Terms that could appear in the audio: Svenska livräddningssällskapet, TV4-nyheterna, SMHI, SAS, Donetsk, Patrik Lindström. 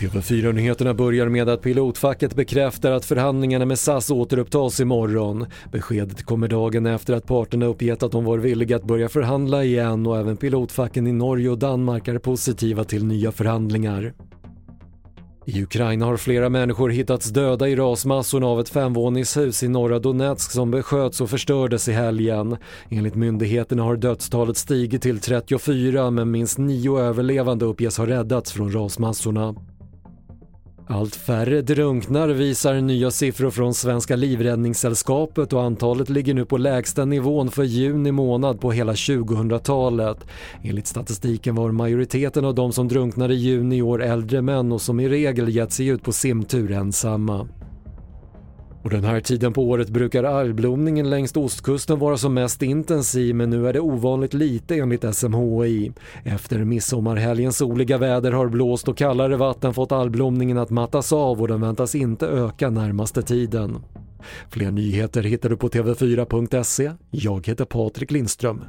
TV4-nyheterna börjar med att pilotfacket bekräftar att förhandlingarna med SAS återupptas imorgon. Beskedet kommer dagen efter att parterna uppgett att de var villiga att börja förhandla igen, och även pilotfacken i Norge och Danmark är positiva till nya förhandlingar. I Ukraina har flera människor hittats döda i rasmassorna av ett femvåningshus i norra Donetsk som besköts och förstördes i helgen. Enligt myndigheterna har dödstalet stigit till 34, men minst 9 överlevande uppges ha räddats från rasmassorna. Allt färre drunknar visar nya siffror från Svenska livräddningssällskapet, och antalet ligger nu på lägsta nivån för juni månad på hela 2000-talet. Enligt statistiken var majoriteten av de som drunknade i juni i år äldre män, och som i regel gett sig ut på simtur ensamma. Och den här tiden på året brukar algblomningen längs ostkusten vara som mest intensiv, men nu är det ovanligt lite enligt SMHI. Efter midsommarhelgens soliga väder har blåst och kallare vatten fått algblomningen att mattas av, och den väntas inte öka närmaste tiden. Fler nyheter hittar du på tv4.se. Jag heter Patrik Lindström.